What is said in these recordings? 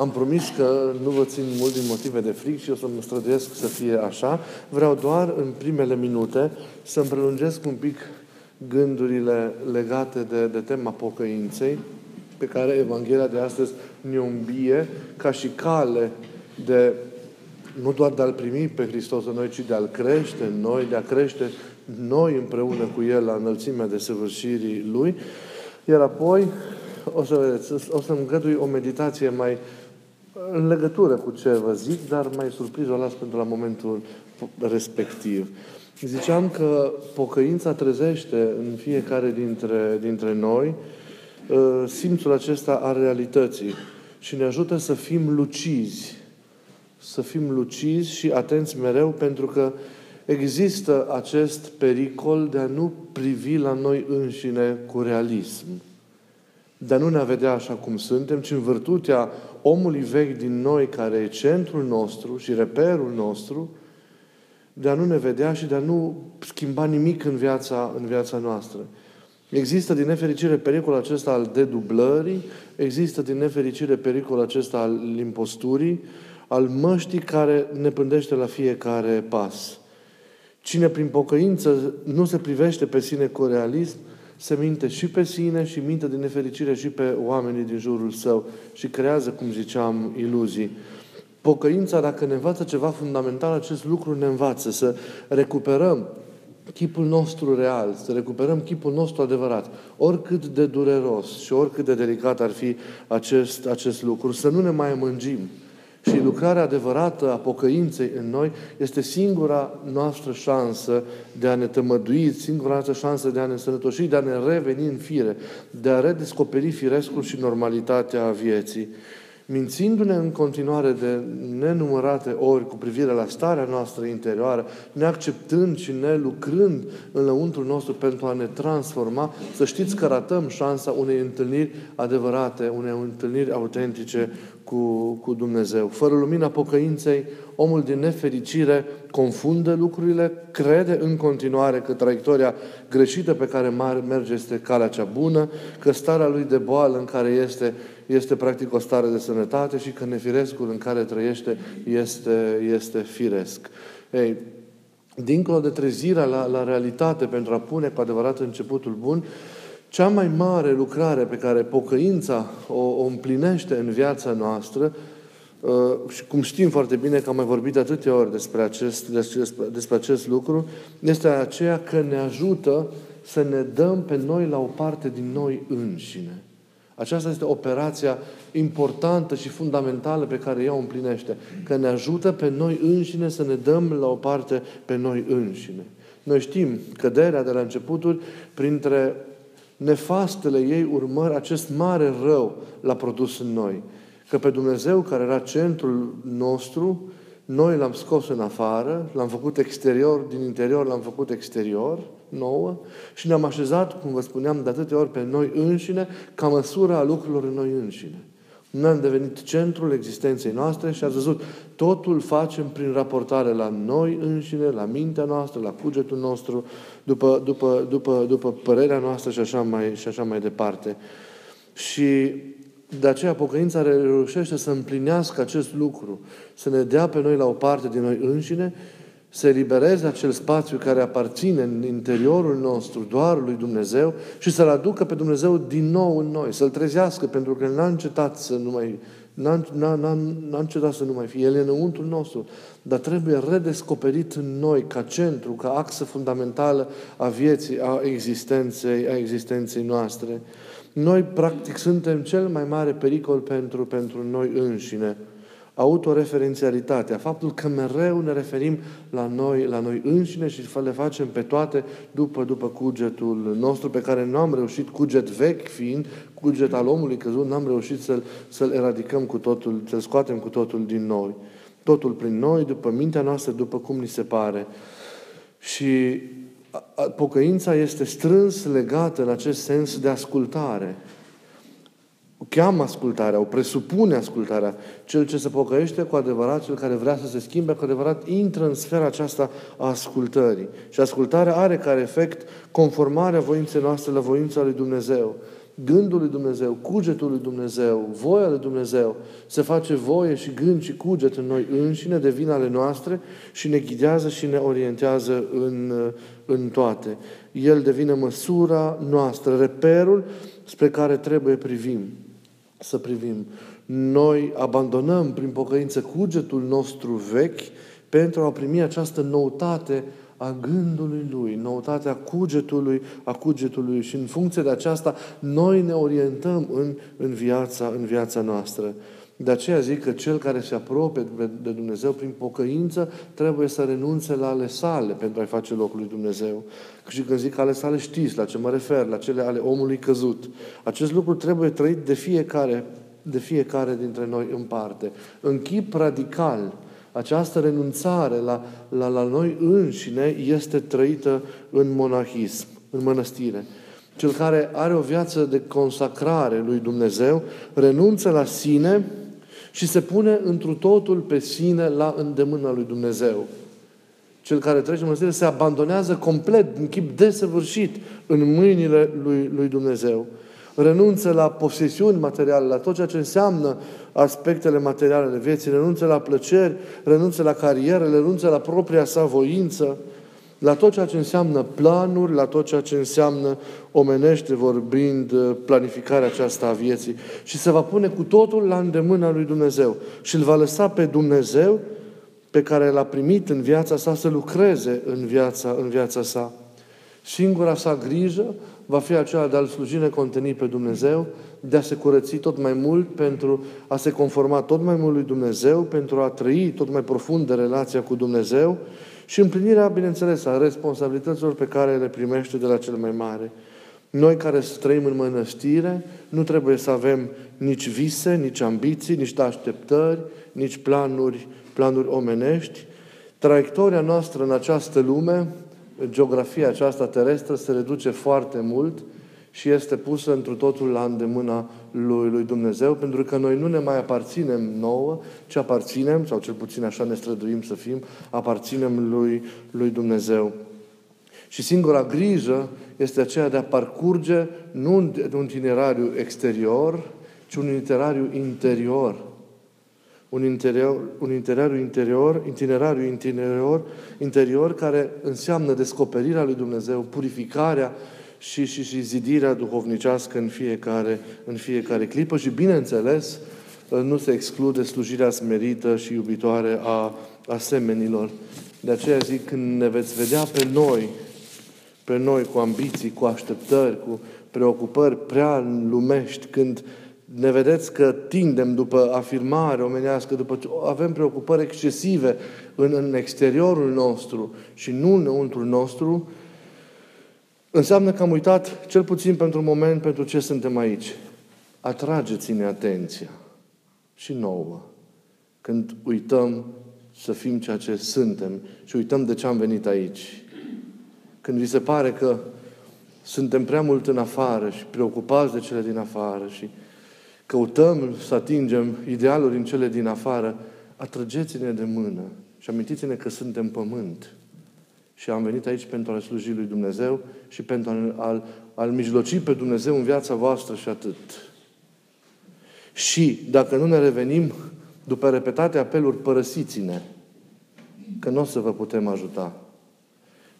Am promis că nu vă țin mult din motive de fric și o să mă străduiesc să fie așa. Vreau doar în primele minute să-mi prelungesc un pic gândurile legate de tema pocăinței pe care Evanghelia de astăzi ne îmbie ca și cale de nu doar de a-L primi pe Hristos în noi, ci de a-L crește în noi, de a crește noi împreună cu El la înălțimea desăvârșirii Lui. Iar apoi o să vedeți, o să-mi gădui o meditație mai în legătură cu ce vă zic, dar mai surpriză o las pentru la momentul respectiv. Ziceam că pocăința trezește în fiecare dintre noi simțul acesta al realității și ne ajută să fim lucizi. Să fim lucizi și atenți mereu, pentru că există acest pericol de a nu privi la noi înșine cu realism. De a nu ne vedea așa cum suntem, ci în virtutea omului vechi din noi, care e centrul nostru și reperul nostru, de a nu ne vedea și de a nu schimba nimic în viața noastră. Există din nefericire pericolul acesta al dedublării, există din nefericire pericolul acesta al imposturii, al măștii care ne pândește la fiecare pas. Cine prin pocăință nu se privește pe sine cu realism, se minte și pe sine și minte din nefericire și pe oamenii din jurul său și creează, cum ziceam, iluzii. Pocăința, dacă ne învață ceva fundamental, acest lucru ne învață să recuperăm chipul nostru real, să recuperăm chipul nostru adevărat, oricât de dureros și oricât de delicat ar fi acest lucru, să nu ne mai amângim. Și lucrarea adevărată a pocăinței în noi este singura noastră șansă de a ne tămădui, singura noastră șansă de a ne însănătoși, de a ne reveni în fire, de a redescoperi firescul și normalitatea vieții. Mințindu-ne în continuare de nenumărate ori cu privire la starea noastră interioară, ne acceptând și ne lucrând în lăuntrul nostru pentru a ne transforma, să știți că ratăm șansa unei întâlniri adevărate, unei întâlniri autentice cu Dumnezeu. Fără lumina pocăinței, omul din nefericire confundă lucrurile, crede în continuare că traiectoria greșită pe care merge este calea cea bună, că starea lui de boală în care este practic o stare de sănătate și că nefirescul în care trăiește este firesc. Ei, dincolo de trezirea la realitate pentru a pune cu adevărat începutul bun, cea mai mare lucrare pe care pocăința o împlinește în viața noastră, și cum știm foarte bine că am mai vorbit de atâtea ori despre acest lucru, este aceea că ne ajută să ne dăm pe noi la o parte din noi înșine. Aceasta este operația importantă și fundamentală pe care ea o împlinește. Că ne ajută pe noi înșine să ne dăm la o parte pe noi înșine. Noi știm căderea de la începuturi, printre nefastele ei urmări, acest mare rău l-a produs în noi. Că pe Dumnezeu, care era centrul nostru, noi l-am scos în afară, l-am făcut exterior, din interior l-am făcut exterior, nouă, și ne-am așezat, cum vă spuneam, de atâtea ori pe noi înșine, ca măsura a lucrurilor în noi înșine. Noi am devenit centrul existenței noastre și ați văzut, totul facem prin raportare la noi înșine, la mintea noastră, la cugetul nostru, după părerea noastră și așa mai departe. Și de aceea pocăința reușește să împlinească acest lucru, să ne dea pe noi la o parte din noi înșine, să elibereze acel spațiu care aparține în interiorul nostru doar lui Dumnezeu și să-L aducă pe Dumnezeu din nou în noi, să-L trezească, pentru că n-a încetat să nu mai fie. El e înăuntrul nostru, dar trebuie redescoperit în noi ca centru, ca axă fundamentală a vieții, a existenței noastre. Noi, practic, suntem cel mai mare pericol pentru noi înșine. Autoreferențialitatea, faptul că mereu ne referim la noi înșine și le facem pe toate după cugetul nostru pe care nu am reușit, cuget vechi fiind, cuget al omului căzut, n-am reușit să-l eradicăm cu totul, să-l scoatem cu totul din noi. Totul prin noi, după mintea noastră, după cum ni se pare. Și pocăința este strâns legată în acest sens de ascultare. O cheamă ascultarea, o presupune ascultarea. Cel ce se pocăiește cu adevărat, cel care vrea să se schimbe cu adevărat, intră în sfera aceasta a ascultării. Și ascultarea are ca efect conformarea voinței noastre la voința lui Dumnezeu. gândul lui Dumnezeu, cugetul lui Dumnezeu, voia lui Dumnezeu, se face voie și gând și cuget în noi înșine, devin ale noastre și ne ghidează și ne orientează în toate. El devine măsura noastră, reperul spre care trebuie să privim. Noi abandonăm prin pocăință cugetul nostru vechi pentru a primi această noutate a gândului Lui, noutatea cugetului și în funcție de aceasta noi ne orientăm în viața noastră. De aceea zic că cel care se apropie de Dumnezeu prin pocăință trebuie să renunțe la ale sale pentru a-i face locul lui Dumnezeu. Și când zic ale sale, știți la ce mă refer, la cele ale omului căzut. Acest lucru trebuie trăit de fiecare dintre noi în parte. În chip radical, această renunțare la noi înșine este trăită în monahism, în mănăstire. Cel care are o viață de consacrare lui Dumnezeu renunță la sine și se pune întru totul pe sine la îndemâna lui Dumnezeu. Cel care trece în mănăstire se abandonează complet, în chip desăvârșit, în mâinile lui Dumnezeu. Renunță la posesiuni materiale, la tot ceea ce înseamnă aspectele materiale ale vieții, renunță la plăceri, renunță la carieră, renunță la propria sa voință, la tot ceea ce înseamnă planuri, la tot ceea ce înseamnă, omenește vorbind, planificarea aceasta a vieții. Și se va pune cu totul la îndemâna lui Dumnezeu. Și îl va lăsa pe Dumnezeu pe care l-a primit în viața sa să lucreze în viața sa. Singura sa grijă va fi aceea de a-L sluji necontenit pe Dumnezeu, de a se curăți tot mai mult, pentru a se conforma tot mai mult lui Dumnezeu, pentru a trăi tot mai profund de relația cu Dumnezeu și împlinirea, bineînțeles, a responsabilităților pe care le primește de la cel mai mare. Noi care trăim în mănăstire nu trebuie să avem nici vise, nici ambiții, nici așteptări, nici planuri omenești. Traiectoria noastră în această lume, geografia aceasta terestră, se reduce foarte mult și este pusă întru totul la îndemâna lui Dumnezeu, pentru că noi nu ne mai aparținem nouă, ci aparținem, sau cel puțin așa ne străduim să fim, aparținem lui Dumnezeu. Și singura grijă este aceea de a parcurge nu un itinerariu exterior, ci un itinerariu interior. Un itinerariu interior care înseamnă descoperirea lui Dumnezeu, purificarea și zidirea duhovnicească în fiecare clipă și, bineînțeles, nu se exclude slujirea smerită și iubitoare a semenilor. De aceea zic, când ne veți vedea pe noi cu ambiții, cu așteptări, cu preocupări prea lumești, când ne vedeți că tindem după afirmare omenească, după avem preocupări excesive în exteriorul nostru și nu înăuntrul nostru, înseamnă că am uitat, cel puțin pentru un moment, pentru ce suntem aici. Atrageți-ne atenția și nouă când uităm să fim ceea ce suntem și uităm de ce am venit aici. Când vi se pare că suntem prea mult în afară și preocupați de cele din afară și căutăm să atingem idealuri în cele din afară, atrăgeți-ne de mână și amintiți-ne că suntem pământ. Și am venit aici pentru a sluji lui Dumnezeu și pentru a-L mijloci pe Dumnezeu în viața voastră și atât. Și dacă nu ne revenim, după repetate apeluri, părăsiți-ne, că nu o să vă putem ajuta.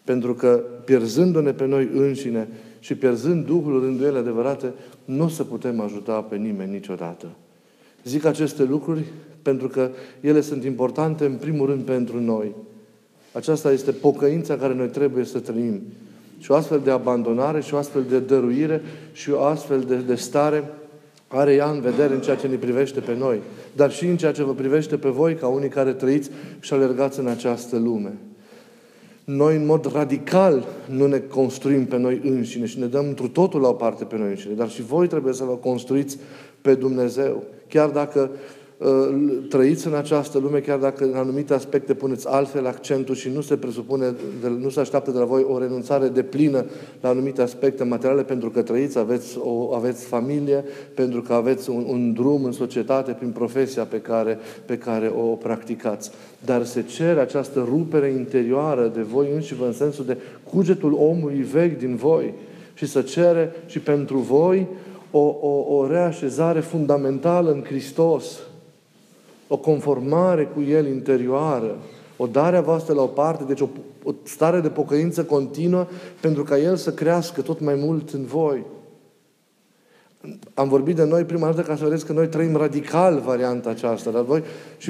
Pentru că pierzându-ne pe noi înșine și pierzând Duhul rânduielii adevărate, nu o să putem ajuta pe nimeni niciodată. Zic aceste lucruri pentru că ele sunt importante în primul rând pentru noi. Aceasta este pocăința care noi trebuie să trăim. Și o astfel de abandonare, și o astfel de dăruire, și o astfel de stare are ea în vedere în ceea ce ne privește pe noi, dar și în ceea ce vă privește pe voi, ca unii care trăiți și alergați în această lume. Noi, în mod radical, nu ne construim pe noi înșine și ne dăm întru totul la o parte pe noi înșine, dar și voi trebuie să vă construiți pe Dumnezeu. Chiar dacă trăiți în această lume, chiar dacă în anumite aspecte puneți altfel accentul și nu se așteaptă de la voi o renunțare deplină la anumite aspecte materiale, pentru că trăiți, aveți familie, pentru că aveți un drum în societate prin profesia pe care o practicați. Dar se cere această rupere interioară de voi înșivă în sensul de cugetul omului vechi din voi și se cere și pentru voi o reașezare fundamentală în Hristos, o conformare cu El interioară, o dare a voastră la o parte, deci o stare de pocăință continuă pentru ca El să crească tot mai mult în voi. Am vorbit de noi prima dată ca să vedeți că noi trăim radical varianta aceasta, dar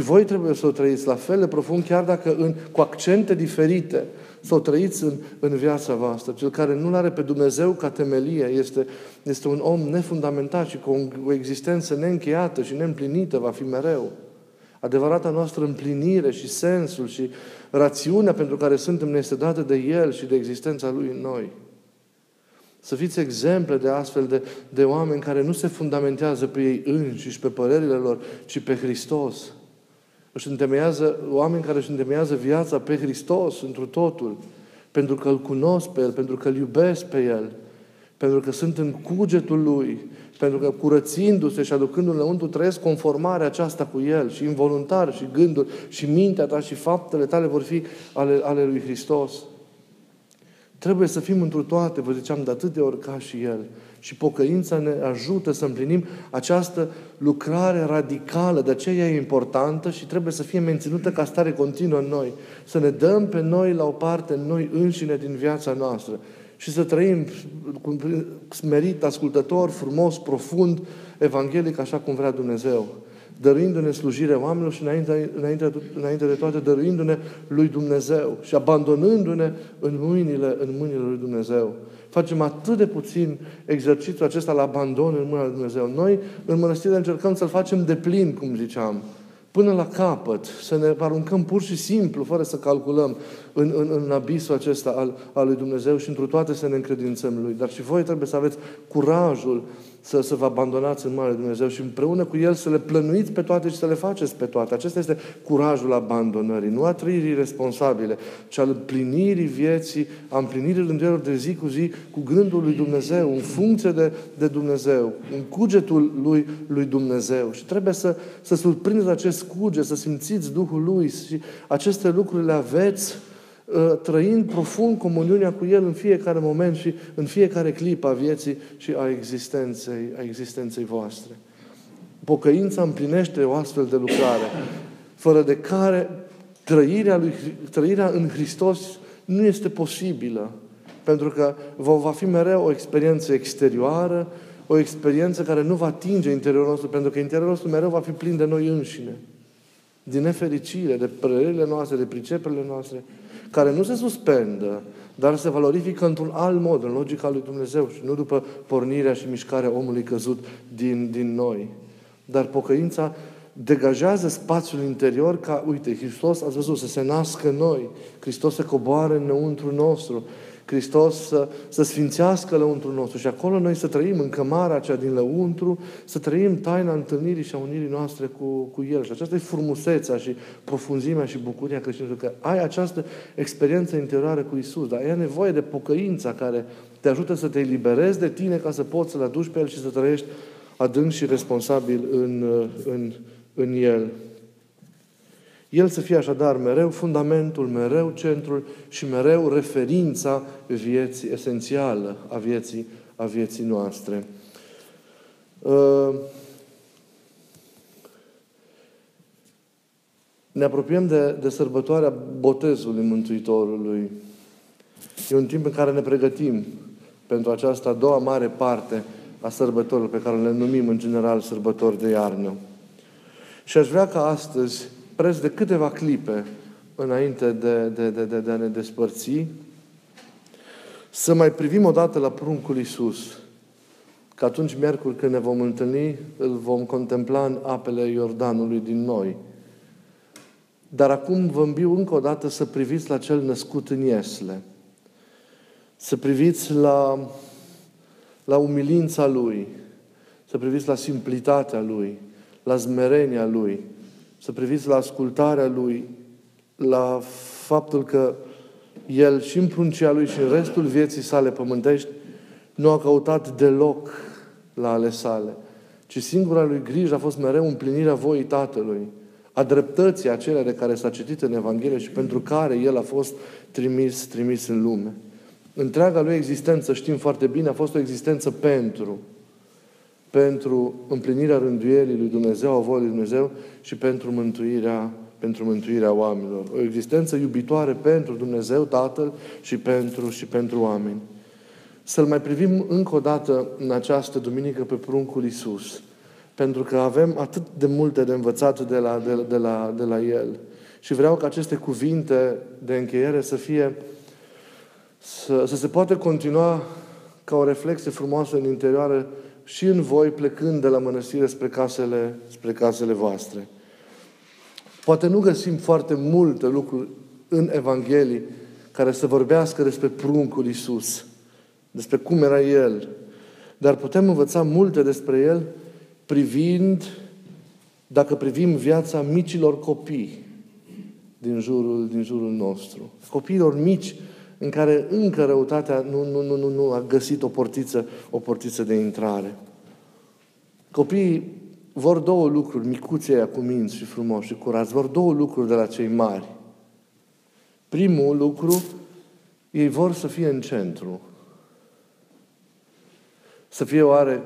voi trebuie să o trăiți la fel de profund, chiar dacă cu accente diferite, să o trăiți în viața voastră. Cel care nu-L are pe Dumnezeu ca temelie este un om nefundamentat și cu o existență neîncheiată și neîmplinită va fi mereu. Adevărata noastră împlinire și sensul și rațiunea pentru care suntem ne este dată de El și de existența Lui în noi. Să fiți exemple de astfel de oameni care nu se fundamentează pe ei înșiși, pe părerile lor, ci pe Hristos. Oameni care își întemeiază viața pe Hristos întru totul, pentru că Îl cunosc pe El, pentru că Îl iubesc pe El, pentru că sunt în cugetul Lui, pentru că curățindu-se și aducându-L înăuntru trăiesc conformarea aceasta cu El și involuntar și gândul și mintea ta și faptele tale vor fi ale Lui Hristos. Trebuie să fim întru toate, vă ziceam, de atât de ori ca și El. Și pocăința ne ajută să împlinim această lucrare radicală. De aceea e importantă și trebuie să fie menținută ca stare continuă în noi. Să ne dăm pe noi la o parte, în noi înșine, din viața noastră. Și să trăim smerit, ascultător, frumos, profund, evanghelic, așa cum vrea Dumnezeu. Dăruindu-ne slujirea oamenilor și înainte de toate dăruindu-ne lui Dumnezeu și abandonându-ne în mâinile lui Dumnezeu. Facem atât de puțin exercițiul acesta la abandon în mâna lui Dumnezeu. Noi, în mănăstire, încercăm să-l facem de plin, cum ziceam, până la capăt, să ne aruncăm pur și simplu, fără să calculăm, în abisul acesta al lui Dumnezeu și întru toate să ne încredințăm Lui. Dar și voi trebuie să aveți curajul să vă abandonați în mâna lui Dumnezeu și împreună cu El să le plănuiți pe toate și să le faceți pe toate. Acesta este curajul abandonării, nu a trăirii responsabile, ci al împlinirii vieții, a împlinirii rânduielor de zi cu zi cu gândul lui Dumnezeu, în funcție de Dumnezeu, în cugetul lui Dumnezeu. Și trebuie să surprindeți acest cuget, să simțiți Duhul Lui și aceste lucruri le aveți trăind profund comuniunea cu El în fiecare moment și în fiecare clip a vieții și a existenței voastre. Pocăința împlinește o astfel de lucrare, fără de care trăirea în Hristos nu este posibilă, pentru că va fi mereu o experiență exterioară, o experiență care nu va atinge interiorul nostru, pentru că interiorul nostru mereu va fi plin de noi înșine, din nefericire, de părerile noastre, de priceperile noastre, care nu se suspendă, dar se valorifică într-un alt mod, în logica lui Dumnezeu și nu după pornirea și mișcarea omului căzut din noi. Dar pocăința degajează spațiul interior ca, uite, Hristos, ați văzut, să se nască în noi, Hristos se coboare înăuntru nostru, Hristos să sfințească lăuntru nostru și acolo noi să trăim în cămara aceea din lăuntru, să trăim taina întâlnirii și a unirii noastre cu El. Și aceasta e frumusețea și profunzimea și bucuria creștinului, că ai această experiență interioară cu Iisus, dar ai nevoie de pocăința care te ajută să te eliberezi de tine ca să poți să-L aduci pe El și să trăiești adânc și responsabil în El. El să fie așadar mereu fundamentul, mereu centrul și mereu referința vieții esențială a vieții noastre. Ne apropiem de sărbătoarea botezului Mântuitorului. E un timp în care ne pregătim pentru această a doua mare parte a sărbătorilor pe care le numim în general sărbători de iarnă. Și aș vrea ca astăzi, preț de câteva clipe înainte de a ne despărți, să mai privim odată la pruncul Iisus. Că atunci, miercuri, când ne vom întâlni, îl vom contempla în apele Iordanului din noi. Dar acum vă îmbiu încă o dată să priviți la cel născut în iesle. Să priviți la umilința Lui. Să priviți la simplitatea Lui. La smerenia Lui. Să priviți la ascultarea Lui, la faptul că El și în pruncia Lui și în restul vieții sale pământești nu a căutat deloc la ale sale, ci singura Lui grijă a fost mereu împlinirea voii Tatălui, a dreptății acelea de care s-a citit în Evanghelie și pentru care El a fost trimis în lume. Întreaga Lui existență, știm foarte bine, a fost o existență pentru. pentru împlinirea rânduielii lui Dumnezeu, a voii lui Dumnezeu și pentru mântuirea oamenilor. O existență iubitoare pentru Dumnezeu Tatăl și pentru oameni. Să-L mai privim încă o dată în această duminică pe pruncul Iisus, pentru că avem atât de multe de învățat de la El. Și vreau ca aceste cuvinte de încheiere să se poată continua ca o reflexie frumoasă în interioară și în voi, plecând de la mănăstire spre casele voastre. Poate nu găsim foarte multe lucruri în Evanghelii care să vorbească despre pruncul Iisus, despre cum era El, dar putem învăța multe despre El dacă privim viața micilor copii din jurul nostru. Copiilor mici în care încă răutatea nu a găsit o portiță de intrare. Copiii vor două lucruri, micuții aia cu minți și frumoși și curați, vor două lucruri de la cei mari. Primul lucru, ei vor să fie în centru. Să fie oare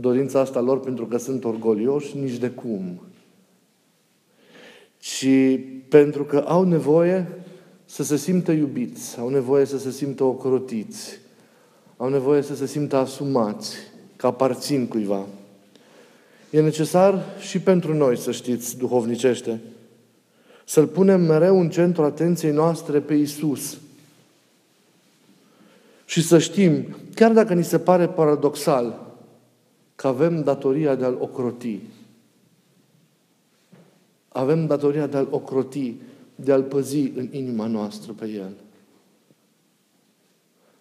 dorința asta lor pentru că sunt orgolioși? Nici de cum. Ci pentru că au nevoie să se simtă iubiți, au nevoie să se simtă ocrotiți, au nevoie să se simtă asumați, că aparțin cuiva. E necesar și pentru noi, să știți, duhovnicește, să-L punem mereu în centrul atenției noastre pe Iisus. Și să știm, chiar dacă ni se pare paradoxal, că avem datoria de a-L ocroti. Avem datoria de a-L ocroti, de a-L păzi în inima noastră pe El.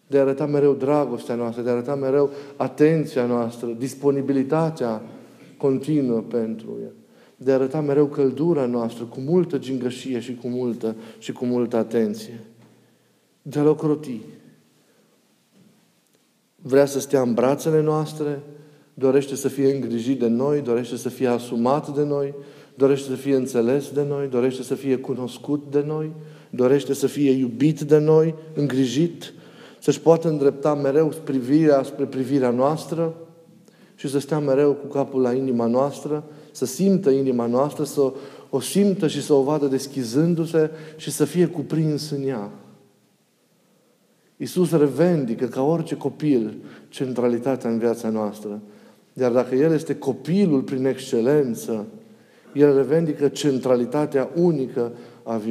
De a arăta mereu dragostea noastră, de a arăta mereu atenția noastră, disponibilitatea continuă pentru El. De a arăta mereu căldura noastră, cu multă gingășie și cu multă atenție. De a-L ocroti. Vrea să stea în brațele noastre, dorește să fie îngrijit de noi, dorește să fie asumat de noi, dorește să fie înțeles de noi, dorește să fie cunoscut de noi, dorește să fie iubit de noi, îngrijit, să-și poată îndrepta mereu privirea spre privirea noastră și să stea mereu cu capul la inima noastră, să simtă inima noastră, să o simtă și să o vadă deschizându-se și să fie cuprins în ea. Iisus revendică ca orice copil centralitatea în viața noastră. Iar dacă El este copilul prin excelență, El revendică centralitatea unică a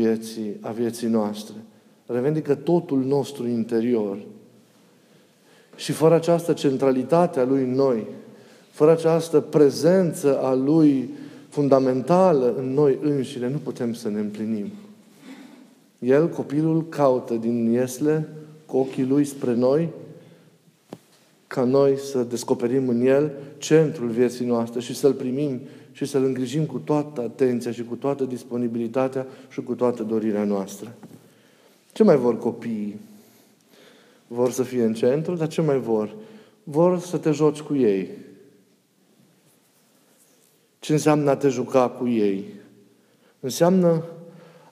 vieții noastre. Revendică totul nostru interior. Și fără această centralitate a Lui în noi, fără această prezență a Lui fundamentală în noi înșine, nu putem să ne împlinim. El, copilul, caută din iesle cu ochii Lui spre noi, ca noi să descoperim în El centrul vieții noastre și să-L primim și să-L îngrijim cu toată atenția și cu toată disponibilitatea și cu toată dorirea noastră. Ce mai vor copiii? Vor să fie în centru, dar ce mai vor? Vor să te joci cu ei. Ce înseamnă a te juca cu ei? Înseamnă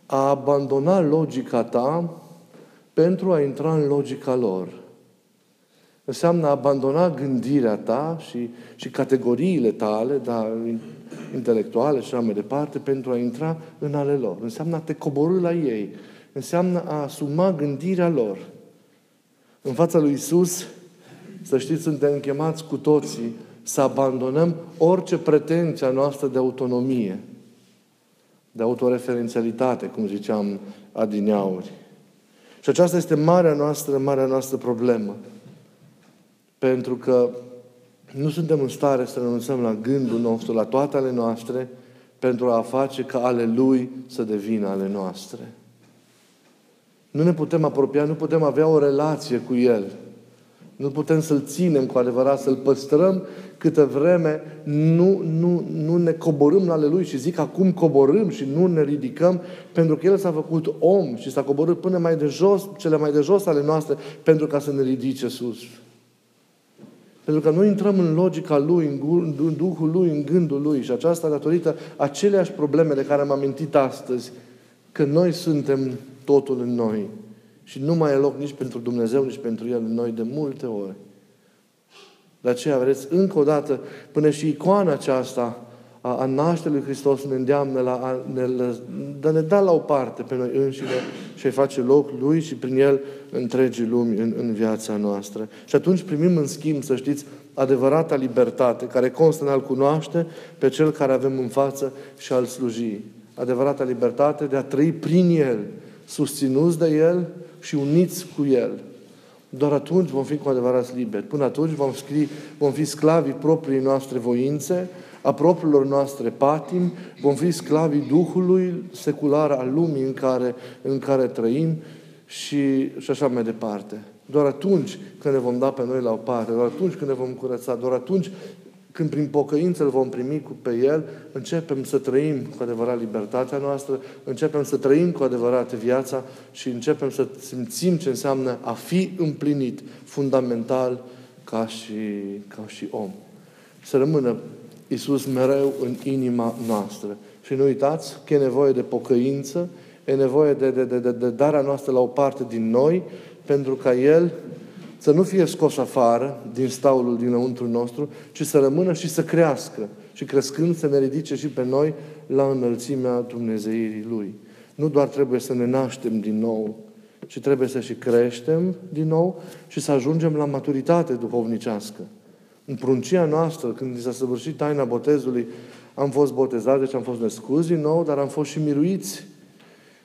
a abandona logica ta pentru a intra în logica lor. Înseamnă a abandona gândirea ta și categoriile tale, da, intelectuale și așa mai departe, pentru a intra în ale lor. Înseamnă a te coborî la ei. Înseamnă a asuma gândirea lor. În fața lui Iisus, să știți, suntem chemați cu toții să abandonăm orice pretenția noastră de autonomie, de autoreferențialitate, cum ziceam adineauri. Și aceasta este marea noastră problemă. Pentru că nu suntem în stare să renunțăm la gândul nostru, la toate ale noastre, pentru a face ca ale Lui să devină ale noastre. Nu ne putem apropia, nu putem avea o relație cu El. Nu putem să-L ținem cu adevărat, să-L păstrăm câtă vreme nu ne coborâm la ale Lui. Și zic acum coborâm și nu ne ridicăm, pentru că El s-a făcut om și s-a coborât până mai de jos, cele mai de jos ale noastre, pentru ca să ne ridice sus. Pentru că noi intrăm în logica Lui, în Duhul Lui, în gândul Lui. Și aceasta datorită aceleași probleme de care am amintit astăzi. Că noi suntem totul în noi. Și nu mai e loc nici pentru Dumnezeu, nici pentru El în noi de multe ori. De aceea, vreți, încă o dată, până și icoana aceasta a nașterii lui Hristos ne îndeamnă de a ne da la o parte pe noi înșine și a-i face loc Lui și prin El întregii lumi în viața noastră. Și atunci primim în schimb, să știți, adevărata libertate, care constă în a-L cunoaște pe Cel care avem în față și a-L sluji. Adevărata libertate de a trăi prin El, susținuți de El și uniți cu El. Doar atunci vom fi cu adevărat liberi. Până atunci vom fi sclavii proprii noastre voințe, a propriilor noastre patimi, vom fi sclavii Duhului secular al lumii în care trăim și așa mai departe. Doar atunci când ne vom da pe noi la o parte, doar atunci când ne vom curăța, doar atunci când prin pocăință îl vom primi pe El, începem să trăim cu adevărat libertatea noastră, începem să trăim cu adevărat viața și începem să simțim ce înseamnă a fi împlinit fundamental ca și om. Să rămână Iisus mereu în inima noastră. Și nu uitați că e nevoie de pocăință, e nevoie de darea noastră la o parte din noi, pentru ca El să nu fie scos afară din staulul dinăuntru nostru, ci să rămână și să crească. Și crescând să ne ridice și pe noi la înălțimea dumnezeirii Lui. Nu doar trebuie să ne naștem din nou, ci trebuie să și creștem din nou și să ajungem la maturitate duhovnicească. În pruncia noastră, când s-a săvârșit taina botezului, am fost botezați, deci am fost născuți din nou, dar am fost și miruiți.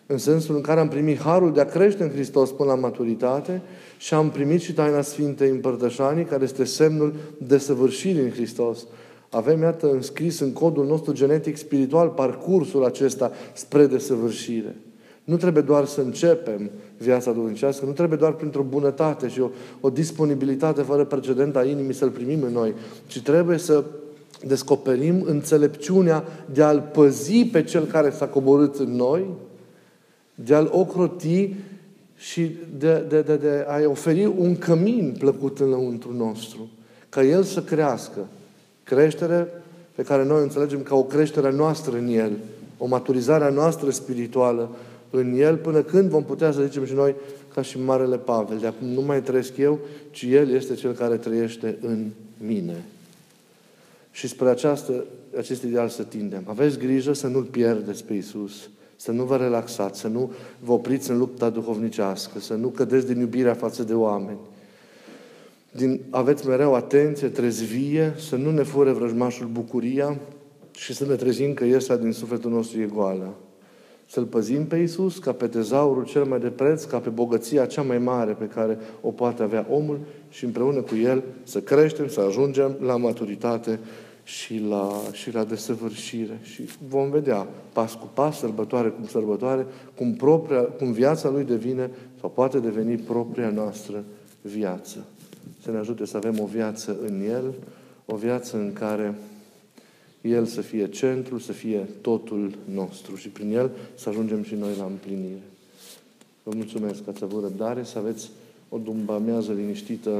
În sensul în care am primit harul de a crește în Hristos până la maturitate și am primit și taina Sfintei Împărtășanii, care este semnul desăvârșirii în Hristos. Avem, iată, înscris în codul nostru genetic-spiritual parcursul acesta spre desăvârșire. Nu trebuie doar să începem viața duhovnicească, nu trebuie doar printr-o bunătate și o disponibilitate fără precedent a inimii să-L primim în noi, ci trebuie să descoperim înțelepciunea de a-L păzi pe Cel care s-a coborât în noi, de a-L ocroti și de a-i oferi un cămin plăcut înăuntru nostru, ca El să crească. Creștere pe care noi înțelegem ca o creștere a noastră în El, o maturizare a noastră spirituală în El, până când vom putea să zicem și noi, ca și Marele Pavel, de acum nu mai trăiesc eu, ci El este Cel care trăiește în mine. Și spre acest ideal să tindem. Aveți grijă să nu-L pierdeți pe Iisus, să nu vă relaxați, să nu vă opriți în lupta duhovnicească, să nu cădeți din iubirea față de oameni. Aveți mereu atenție, trezvie, să nu ne fure vrăjmașul bucuria și să ne trezim că ieșa din sufletul nostru e goală. Să-L păzim pe Iisus ca pe tezaurul cel mai de preț, ca pe bogăția cea mai mare pe care o poate avea omul și împreună cu El să creștem, să ajungem la maturitate și la desăvârșire. Și vom vedea pas cu pas, sărbătoare cu sărbătoare, cum viața Lui devine sau poate deveni propria noastră viață. Să ne ajute să avem o viață în El, o viață în care El să fie centrul, să fie totul nostru și prin El să ajungem și noi la împlinire. Vă mulțumesc că ați avut răbdare, să aveți o după-amiază liniștită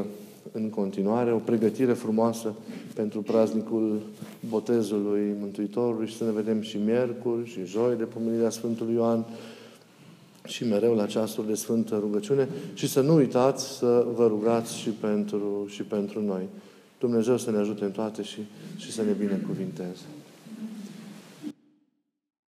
în continuare, o pregătire frumoasă pentru praznicul botezului Mântuitorului și să ne vedem și miercuri și joi de pomenirea Sfântului Ioan și mereu la ceasul de Sfântă Rugăciune și să nu uitați să vă rugați și pentru noi. Dumnezeu să ne ajute în toate și să ne binecuvinteze.